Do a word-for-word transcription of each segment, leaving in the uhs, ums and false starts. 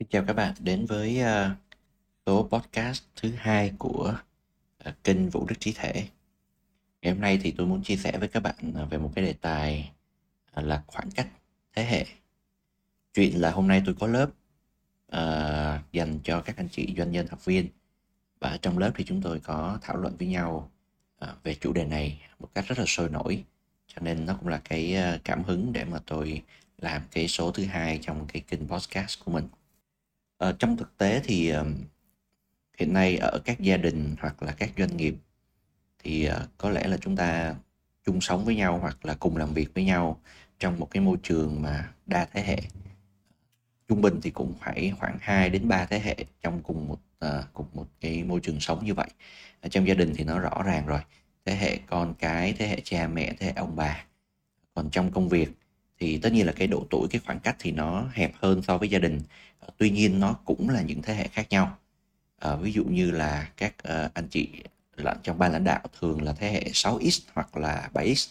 Xin chào các bạn đến với uh, số podcast thứ hai của uh, kênh Vũ Đức Trí Thể. Ngày hôm nay thì tôi muốn chia sẻ với các bạn uh, về một cái đề tài uh, là khoảng cách thế hệ. Chuyện là hôm nay tôi có lớp uh, dành cho các anh chị doanh nhân học viên, và trong lớp thì chúng tôi có thảo luận với nhau uh, về chủ đề này một cách rất là sôi nổi, cho nên nó cũng là cái uh, cảm hứng để mà tôi làm cái số thứ hai trong cái kênh podcast của mình. Ờ, trong thực tế thì uh, hiện nay ở các gia đình hoặc là các doanh nghiệp thì uh, có lẽ là chúng ta chung sống với nhau hoặc là cùng làm việc với nhau trong một cái môi trường mà đa thế hệ. Trung bình thì cũng phải khoảng hai đến ba thế hệ trong cùng một uh, cùng một cái môi trường sống như vậy. Ở trong gia đình thì nó rõ ràng rồi, thế hệ con cái, thế hệ cha mẹ, thế hệ ông bà. Còn trong công việc thì tất nhiên là cái độ tuổi, cái khoảng cách thì nó hẹp hơn so với gia đình. Tuy nhiên nó cũng là những thế hệ khác nhau. À, ví dụ như là các uh, anh chị trong ban lãnh đạo thường là thế hệ sáu x hoặc là bảy x.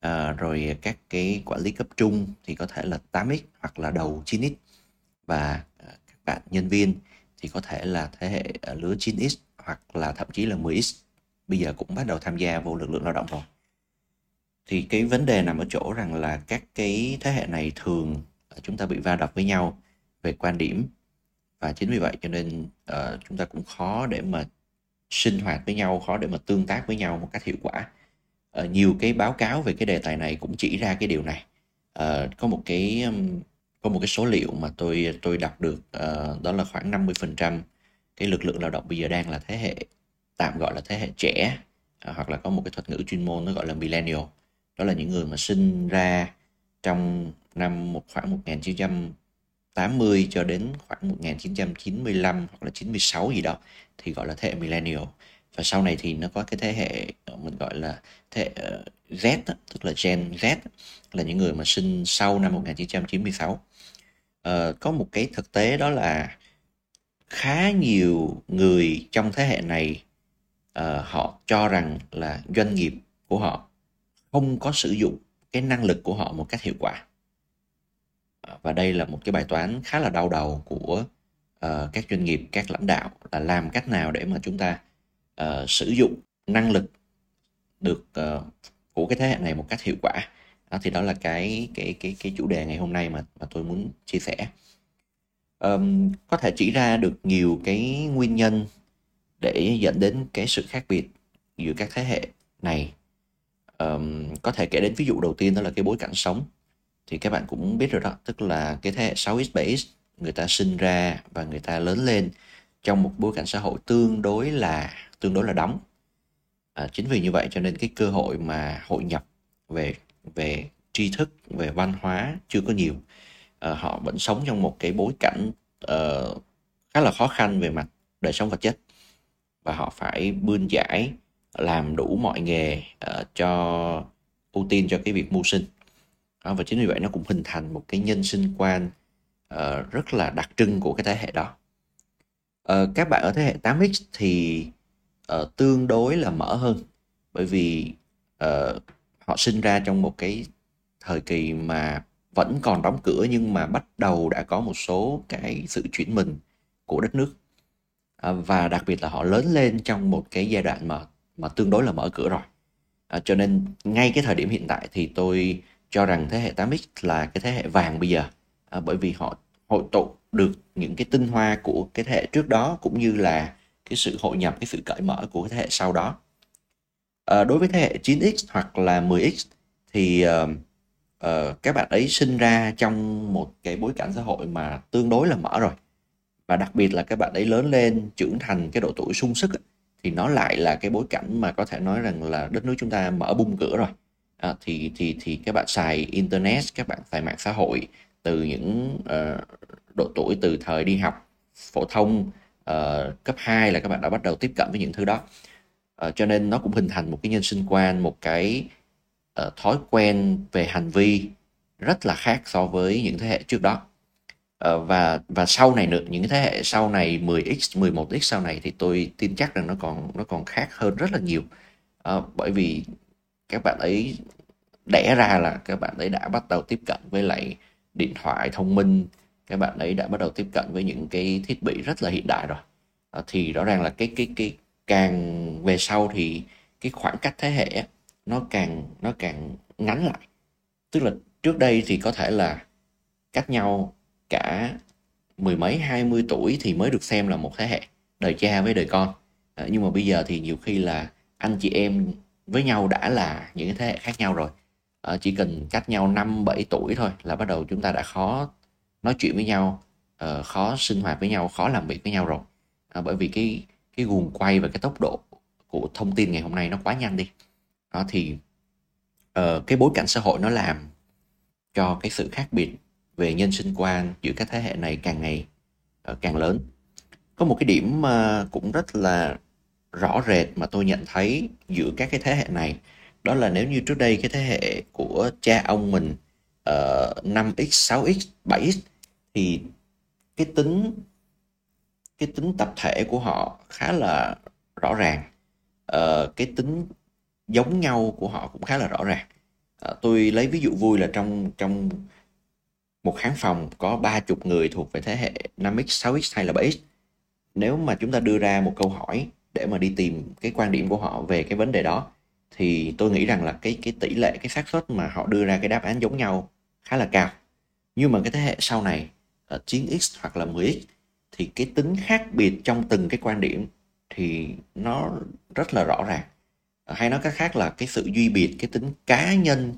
À, rồi các cái quản lý cấp trung thì có thể là tám x hoặc là đầu chín x. Và uh, các bạn nhân viên thì có thể là thế hệ uh, lứa chín x hoặc là thậm chí là mười x. Bây giờ cũng bắt đầu tham gia vô lực lượng lao động rồi. Thì cái vấn đề nằm ở chỗ rằng là các cái thế hệ này thường chúng ta bị va đập với nhau về quan điểm, và chính vì vậy cho nên uh, chúng ta cũng khó để mà sinh hoạt với nhau, khó để mà tương tác với nhau một cách hiệu quả. Uh, nhiều cái báo cáo về cái đề tài này cũng chỉ ra cái điều này. Uh, có một cái um, có một cái số liệu mà tôi tôi đọc được, uh, đó là khoảng năm mươi phần trăm cái lực lượng lao động bây giờ đang là thế hệ tạm gọi là thế hệ trẻ, uh, hoặc là có một cái thuật ngữ chuyên môn nó gọi là millennial. Đó là những người mà sinh ra trong năm một khoảng một nghìn chín trăm tám mươi cho đến khoảng một nghìn chín trăm chín mươi lăm hoặc là chín mươi sáu gì đó, thì gọi là thế hệ millennial. Và sau này thì nó có cái thế hệ mình gọi là thế hệ Z, tức là Gen Z, là những người mà sinh sau năm một nghìn chín trăm chín mươi sáu. À, có một cái thực tế đó là khá nhiều người trong thế hệ này à, họ cho rằng là doanh nghiệp của họ không có sử dụng cái năng lực của họ một cách hiệu quả. Và đây là một cái bài toán khá là đau đầu của uh, các doanh nghiệp, các lãnh đạo, là làm cách nào để mà chúng ta uh, sử dụng năng lực được uh, của cái thế hệ này một cách hiệu quả. Đó, thì đó là cái cái cái cái chủ đề ngày hôm nay mà mà tôi muốn chia sẻ. Um, có thể chỉ ra được nhiều cái nguyên nhân để dẫn đến cái sự khác biệt giữa các thế hệ này. Um, có thể kể đến ví dụ đầu tiên, đó là cái bối cảnh sống. Thì các bạn cũng biết rồi đó, tức là cái thế hệ sáu x, bảy x người ta sinh ra và người ta lớn lên trong một bối cảnh xã hội tương đối là tương đối là đóng. À, chính vì như vậy cho nên cái cơ hội mà hội nhập về về tri thức, về văn hóa chưa có nhiều. À, họ vẫn sống trong một cái bối cảnh uh, khá là khó khăn về mặt đời sống vật chất, và họ phải bươn chải làm đủ mọi nghề uh, cho ưu tiên cho cái việc mưu sinh. Đó, và chính vì vậy nó cũng hình thành một cái nhân sinh quan uh, rất là đặc trưng của cái thế hệ đó. Uh, các bạn ở thế hệ tám x thì uh, tương đối là mở hơn, bởi vì uh, họ sinh ra trong một cái thời kỳ mà vẫn còn đóng cửa, nhưng mà bắt đầu đã có một số cái sự chuyển mình của đất nước. Uh, và đặc biệt là họ lớn lên trong một cái giai đoạn mà mà tương đối là mở cửa rồi. À, cho nên ngay cái thời điểm hiện tại thì tôi cho rằng thế hệ tám x là cái thế hệ vàng bây giờ, à, bởi vì họ hội tụ được những cái tinh hoa của cái thế hệ trước đó, cũng như là cái sự hội nhập, cái sự cởi mở của cái thế hệ sau đó. À, đối với thế hệ chín x hoặc là mười x thì uh, uh, các bạn ấy sinh ra trong một cái bối cảnh xã hội mà tương đối là mở rồi, và đặc biệt là các bạn ấy lớn lên trưởng thành cái độ tuổi sung sức ấy, thì nó lại là cái bối cảnh mà có thể nói rằng là đất nước chúng ta mở bung cửa rồi. À, thì thì thì các bạn xài internet, các bạn xài mạng xã hội từ những uh, độ tuổi từ thời đi học phổ thông, uh, cấp hai là các bạn đã bắt đầu tiếp cận với những thứ đó. Uh, cho nên nó cũng hình thành một cái nhân sinh quan, một cái uh, thói quen về hành vi rất là khác so với những thế hệ trước đó. Và và sau này nữa, những thế hệ sau này mười x, mười một x sau này thì tôi tin chắc rằng nó còn nó còn khác hơn rất là nhiều. À, bởi vì các bạn ấy đẻ ra là các bạn ấy đã bắt đầu tiếp cận với lại điện thoại thông minh, các bạn ấy đã bắt đầu tiếp cận với những cái thiết bị rất là hiện đại rồi, à, thì rõ ràng là cái cái cái càng về sau thì cái khoảng cách thế hệ nó càng nó càng ngắn lại. Tức là trước đây thì có thể là cách nhau cả mười mấy hai mươi tuổi thì mới được xem là một thế hệ đời cha với đời con, à, nhưng mà bây giờ thì nhiều khi là anh chị em với nhau đã là những cái thế hệ khác nhau rồi. À, chỉ cần cách nhau năm bảy tuổi thôi là bắt đầu chúng ta đã khó nói chuyện với nhau, uh, khó sinh hoạt với nhau, khó làm việc với nhau rồi, à, bởi vì cái cái guồng quay và cái tốc độ của thông tin ngày hôm nay nó quá nhanh đi. Đó, thì uh, cái bối cảnh xã hội nó làm cho cái sự khác biệt về nhân sinh quan giữa các thế hệ này càng ngày uh, càng lớn. Có một cái điểm uh, cũng rất là rõ rệt mà tôi nhận thấy giữa các cái thế hệ này, đó là nếu như trước đây cái thế hệ của cha ông mình uh, năm x, sáu x, bảy x thì cái tính cái tính tập thể của họ khá là rõ ràng, uh, cái tính giống nhau của họ cũng khá là rõ ràng. Uh, tôi lấy ví dụ vui là trong trong một khán phòng có ba mươi người thuộc về thế hệ năm x, sáu x hay là bảy x. Nếu mà chúng ta đưa ra một câu hỏi để mà đi tìm cái quan điểm của họ về cái vấn đề đó, thì tôi nghĩ rằng là cái cái tỷ lệ, cái xác suất mà họ đưa ra cái đáp án giống nhau khá là cao. Nhưng mà cái thế hệ sau này ở chín x hoặc là mười x thì cái tính khác biệt trong từng cái quan điểm thì nó rất là rõ ràng. Hay nói cách khác là cái sự duy biệt, cái tính cá nhân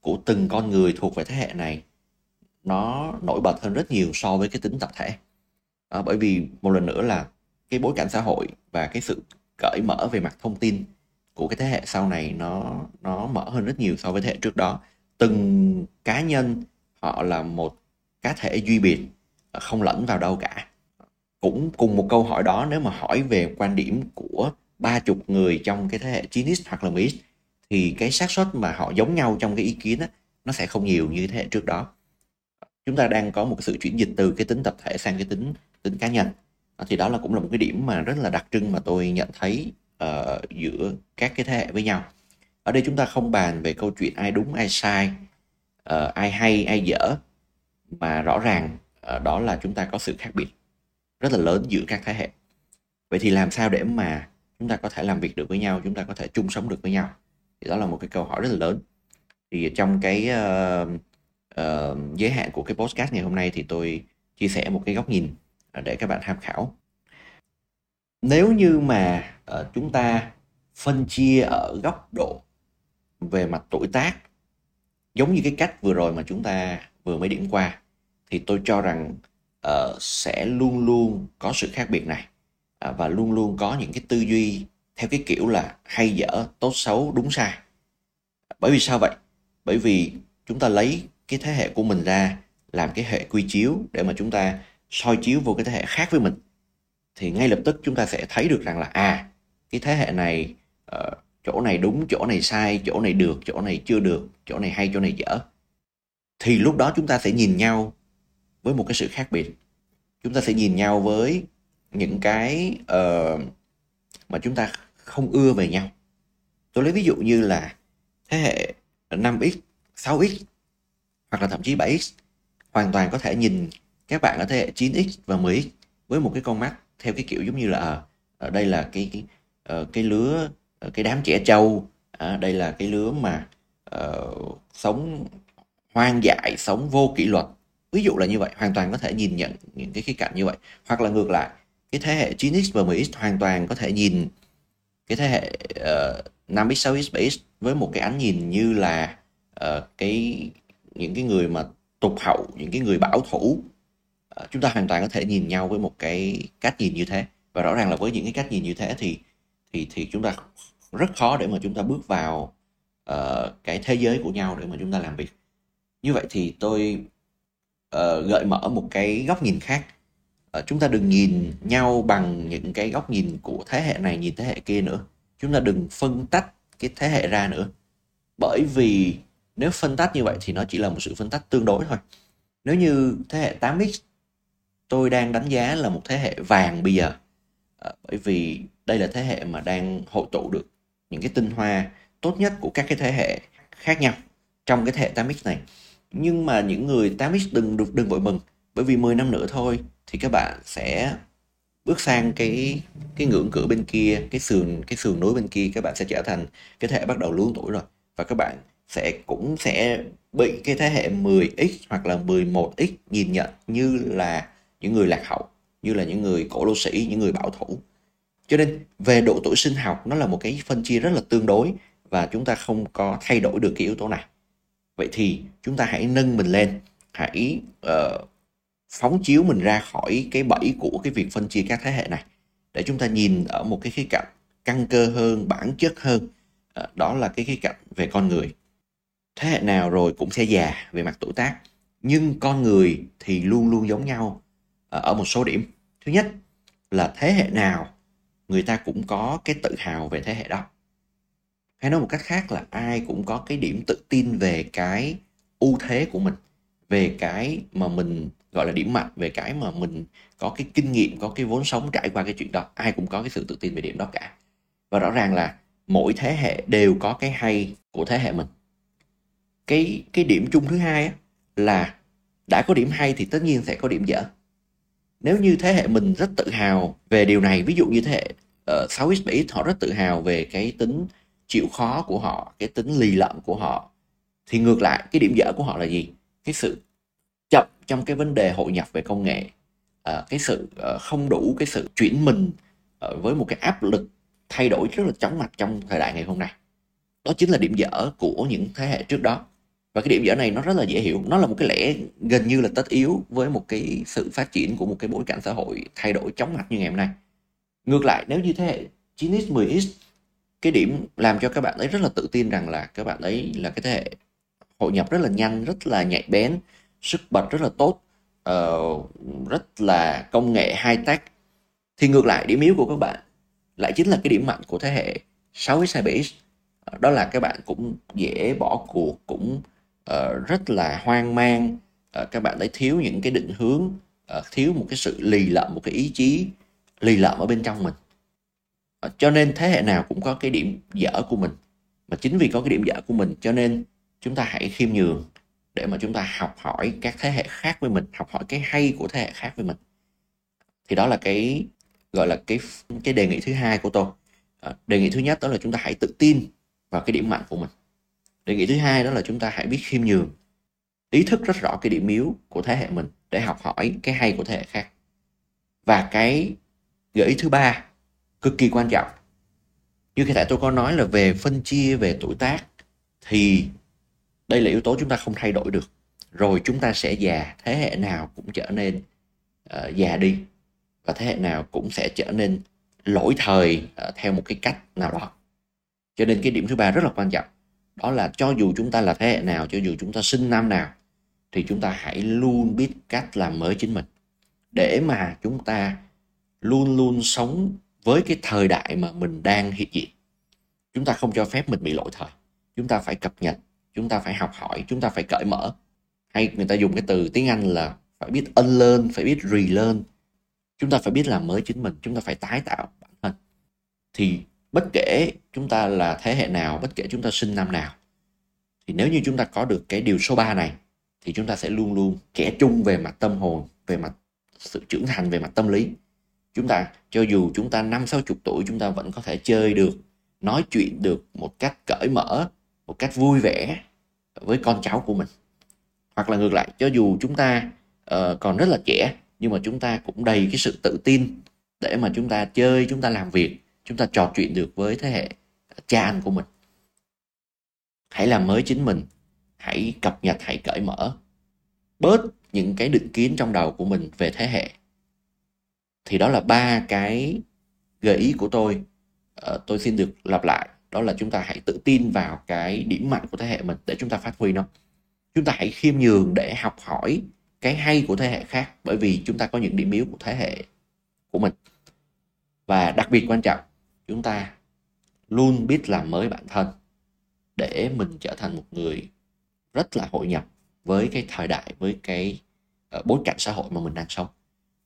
của từng con người thuộc về thế hệ này nó nổi bật hơn rất nhiều so với cái tính tập thể. À, bởi vì một lần nữa là cái bối cảnh xã hội và cái sự cởi mở về mặt thông tin của cái thế hệ sau này nó nó mở hơn rất nhiều so với thế hệ trước đó. Từng cá nhân họ là một cá thể duy biệt, không lẫn vào đâu cả. Cũng cùng một câu hỏi đó, nếu mà hỏi về quan điểm của ba mươi người trong cái thế hệ chín x hoặc là mười x thì cái xác suất mà họ giống nhau trong cái ý kiến đó, nó sẽ không nhiều như thế hệ trước đó. Chúng ta đang có một sự chuyển dịch từ cái tính tập thể sang cái tính tính cá nhân. Thì đó là cũng là một cái điểm mà rất là đặc trưng mà tôi nhận thấy Uh, giữa các cái thế hệ với nhau. Ở đây chúng ta không bàn về câu chuyện ai đúng ai sai, uh, ai hay ai dở, mà rõ ràng uh, đó là chúng ta có sự khác biệt rất là lớn giữa các thế hệ. Vậy thì làm sao để mà chúng ta có thể làm việc được với nhau, chúng ta có thể chung sống được với nhau, thì đó là một cái câu hỏi rất là lớn. Thì trong cái uh, uh, giới hạn của cái podcast ngày hôm nay thì tôi chia sẻ một cái góc nhìn để các bạn tham khảo. Nếu như mà uh, chúng ta phân chia ở góc độ về mặt tuổi tác, giống như cái cách vừa rồi mà chúng ta vừa mới điểm qua, thì tôi cho rằng uh, sẽ luôn luôn có sự khác biệt này, uh, và luôn luôn có những cái tư duy theo cái kiểu là hay dở, tốt xấu, đúng sai. Bởi vì sao vậy? Bởi vì chúng ta lấy cái thế hệ của mình ra làm cái hệ quy chiếu để mà chúng ta soi chiếu vô cái thế hệ khác với mình, thì ngay lập tức chúng ta sẽ thấy được rằng là à, cái thế hệ này uh, chỗ này đúng, chỗ này sai, chỗ này được, chỗ này chưa được, chỗ này hay, chỗ này dở. Thì lúc đó chúng ta sẽ nhìn nhau với một cái sự khác biệt. Chúng ta sẽ nhìn nhau với những cái uh, mà chúng ta không ưa về nhau. Tôi lấy ví dụ như là thế hệ năm x, sáu x hoặc là thậm chí bảy x hoàn toàn có thể nhìn các bạn ở thế hệ chín x và mười x với một cái con mắt theo cái kiểu giống như là ở đây là cái cái, cái lứa, cái đám trẻ trâu, à, đây là cái lứa mà uh, sống hoang dại, sống vô kỷ luật, ví dụ là như vậy. Hoàn toàn có thể nhìn nhận những cái khía cạnh như vậy. Hoặc là ngược lại, cái thế hệ chín x và mười x hoàn toàn có thể nhìn cái thế hệ uh, năm x, sáu x, bảy x với một cái ánh nhìn như là uh, cái những cái người mà tục hậu, những cái người bảo thủ. Chúng ta hoàn toàn có thể nhìn nhau với một cái cách nhìn như thế, và rõ ràng là với những cái cách nhìn như thế thì thì thì chúng ta rất khó để mà chúng ta bước vào uh, cái thế giới của nhau để mà chúng ta làm việc. Như vậy thì tôi uh, gợi mở một cái góc nhìn khác. Uh, chúng ta đừng nhìn nhau bằng những cái góc nhìn của thế hệ này nhìn thế hệ kia nữa. Chúng ta đừng phân tách cái thế hệ ra nữa, bởi vì nếu phân tách như vậy thì nó chỉ là một sự phân tách tương đối thôi. Nếu như thế hệ tám x tôi đang đánh giá là một thế hệ vàng bây giờ, à, bởi vì đây là thế hệ mà đang hội tụ được những cái tinh hoa tốt nhất của các cái thế hệ khác nhau trong cái thế hệ tám x này. Nhưng mà những người tám x đừng được đừng vội mừng, Bởi vì mười năm nữa thôi thì các bạn sẽ bước sang cái cái ngưỡng cửa bên kia, cái sườn cái sườn núi bên kia, các bạn sẽ trở thành cái thế hệ bắt đầu lớn tuổi rồi, và các bạn sẽ cũng sẽ bị cái thế hệ mười x hoặc là mười một x nhìn nhận như là những người lạc hậu, như là những người cổ lô sĩ, những người bảo thủ. Cho nên về độ tuổi sinh học nó là một cái phân chia rất là tương đối và chúng ta không có thay đổi được cái yếu tố này. Vậy thì chúng ta hãy nâng mình lên, hãy uh, phóng chiếu mình ra khỏi cái bẫy của cái việc phân chia các thế hệ này để chúng ta nhìn ở một cái khía cạnh căn cơ hơn, bản chất hơn. Uh, đó là cái khía cạnh về con người. Thế hệ nào rồi cũng sẽ già về mặt tuổi tác, nhưng con người thì luôn luôn giống nhau ở một số điểm. Thứ nhất là thế hệ nào người ta cũng có cái tự hào về thế hệ đó. Hay nói một cách khác là ai cũng có cái điểm tự tin về cái ưu thế của mình, về cái mà mình gọi là điểm mạnh, về cái mà mình có cái kinh nghiệm, có cái vốn sống trải qua cái chuyện đó. Ai cũng có cái sự tự tin về điểm đó cả. Và rõ ràng là mỗi thế hệ đều có cái hay của thế hệ mình. Cái, cái điểm chung thứ hai là đã có điểm hay thì tất nhiên sẽ có điểm dở. Nếu như thế hệ mình rất tự hào về điều này, ví dụ như thế hệ uh, sáu x, bảy x họ rất tự hào về cái tính chịu khó của họ, cái tính lì lợm của họ, thì ngược lại cái điểm dở của họ là gì? Cái sự chậm trong cái vấn đề hội nhập về công nghệ, uh, cái sự uh, không đủ, cái sự chuyển mình uh, với một cái áp lực thay đổi rất là chóng mặt trong thời đại ngày hôm nay. Đó chính là điểm dở của những thế hệ trước đó. Và cái điểm dở này nó rất là dễ hiểu, nó là một cái lẽ gần như là tất yếu với một cái sự phát triển của một cái bối cảnh xã hội thay đổi chóng mặt như ngày hôm nay. Ngược lại, nếu như thế hệ chín x, mười x, cái điểm làm cho các bạn ấy rất là tự tin rằng là các bạn ấy là cái thế hệ hội nhập rất là nhanh, rất là nhạy bén, sức bật rất là tốt, uh, rất là công nghệ high tech, thì ngược lại điểm yếu của các bạn lại chính là cái điểm mạnh của thế hệ sáu x, bảy x. Đó là các bạn cũng dễ bỏ cuộc, cũng uh, rất là hoang mang, uh, các bạn ấy thiếu những cái định hướng, uh, thiếu một cái sự lì lợm, một cái ý chí lì lợm ở bên trong mình. Uh, cho nên thế hệ nào cũng có cái điểm dở của mình. Mà chính vì có cái điểm dở của mình cho nên chúng ta hãy khiêm nhường để mà chúng ta học hỏi các thế hệ khác với mình, học hỏi cái hay của thế hệ khác với mình. Thì đó là cái gọi là cái, cái đề nghị thứ hai của tôi. Uh, đề nghị thứ nhất đó là chúng ta hãy tự tin vào cái điểm mạnh của mình. Đề nghị thứ hai đó là chúng ta hãy biết khiêm nhường, ý thức rất rõ cái điểm yếu của thế hệ mình để học hỏi cái hay của thế hệ khác. Và cái gợi ý thứ ba cực kỳ quan trọng, như khi nãy tôi có nói là về phân chia về tuổi tác, thì đây là yếu tố chúng ta không thay đổi được. Rồi chúng ta sẽ già, thế hệ nào cũng trở nên uh, già đi, và thế hệ nào cũng sẽ trở nên lỗi thời uh, theo một cái cách nào đó. Cho nên cái điểm thứ ba rất là quan trọng, đó là cho dù chúng ta là thế hệ nào, cho dù chúng ta sinh năm nào, thì chúng ta hãy luôn biết cách làm mới chính mình để mà chúng ta luôn luôn sống với cái thời đại mà mình đang hiện diện. Chúng ta không cho phép mình bị lỗi thời, chúng ta phải cập nhật, chúng ta phải học hỏi, chúng ta phải cởi mở. Hay người ta dùng cái từ tiếng Anh là phải biết unlearn, phải biết relearn. Chúng ta phải biết làm mới chính mình, chúng ta phải tái tạo bản thân. Thì bất kể chúng ta là thế hệ nào, bất kể chúng ta sinh năm nào, thì nếu như chúng ta có được cái điều số ba này, thì chúng ta sẽ luôn luôn trẻ trung về mặt tâm hồn, về mặt sự trưởng thành, về mặt tâm lý. Chúng ta, cho dù chúng ta năm, sáu mươi tuổi, chúng ta vẫn có thể chơi được, nói chuyện được một cách cởi mở, một cách vui vẻ với con cháu của mình. Hoặc là ngược lại, cho dù chúng ta uh, còn rất là trẻ, nhưng mà chúng ta cũng đầy cái sự tự tin để mà chúng ta chơi, chúng ta làm việc, chúng ta trò chuyện được với thế hệ cha anh của mình. Hãy làm mới chính mình, hãy cập nhật, hãy cởi mở, bớt những cái định kiến trong đầu của mình về thế hệ. Thì đó là ba cái gợi ý của tôi. Ờ, tôi xin được lặp lại, đó là chúng ta hãy tự tin vào cái điểm mạnh của thế hệ mình để chúng ta phát huy nó. Chúng ta hãy khiêm nhường để học hỏi cái hay của thế hệ khác, bởi vì chúng ta có những điểm yếu của thế hệ của mình. Và đặc biệt quan trọng, chúng ta luôn biết làm mới bản thân để mình trở thành một người rất là hội nhập với cái thời đại, với cái bối cảnh xã hội mà mình đang sống.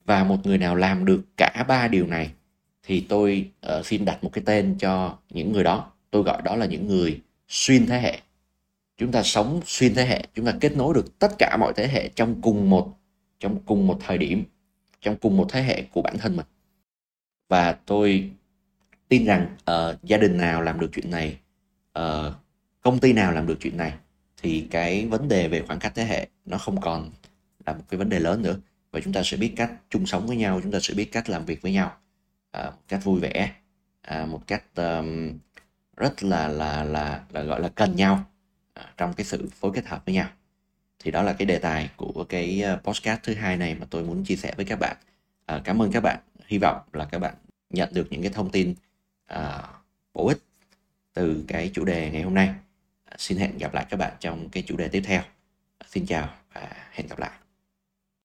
Và một người nào làm được cả ba điều này thì tôi uh, xin đặt một cái tên cho những người đó. Tôi gọi đó là những người xuyên thế hệ. Chúng ta sống xuyên thế hệ, chúng ta kết nối được tất cả mọi thế hệ trong cùng một trong cùng một thời điểm, trong cùng một thế hệ của bản thân mình. Và tôi tin rằng uh, gia đình nào làm được chuyện này, uh, công ty nào làm được chuyện này, thì cái vấn đề về khoảng cách thế hệ nó không còn là một cái vấn đề lớn nữa. Và chúng ta sẽ biết cách chung sống với nhau, chúng ta sẽ biết cách làm việc với nhau uh, một cách vui vẻ, uh, một cách um, rất là, là, là, là gọi là cần nhau uh, trong cái sự phối kết hợp với nhau. Thì đó là cái đề tài của cái podcast thứ hai này mà tôi muốn chia sẻ với các bạn. À, cảm ơn các bạn. Hy vọng là các bạn nhận được những cái thông tin à, bổ ích từ cái chủ đề ngày hôm nay. À, xin hẹn gặp lại các bạn trong cái chủ đề tiếp theo. À, xin chào và hẹn gặp lại.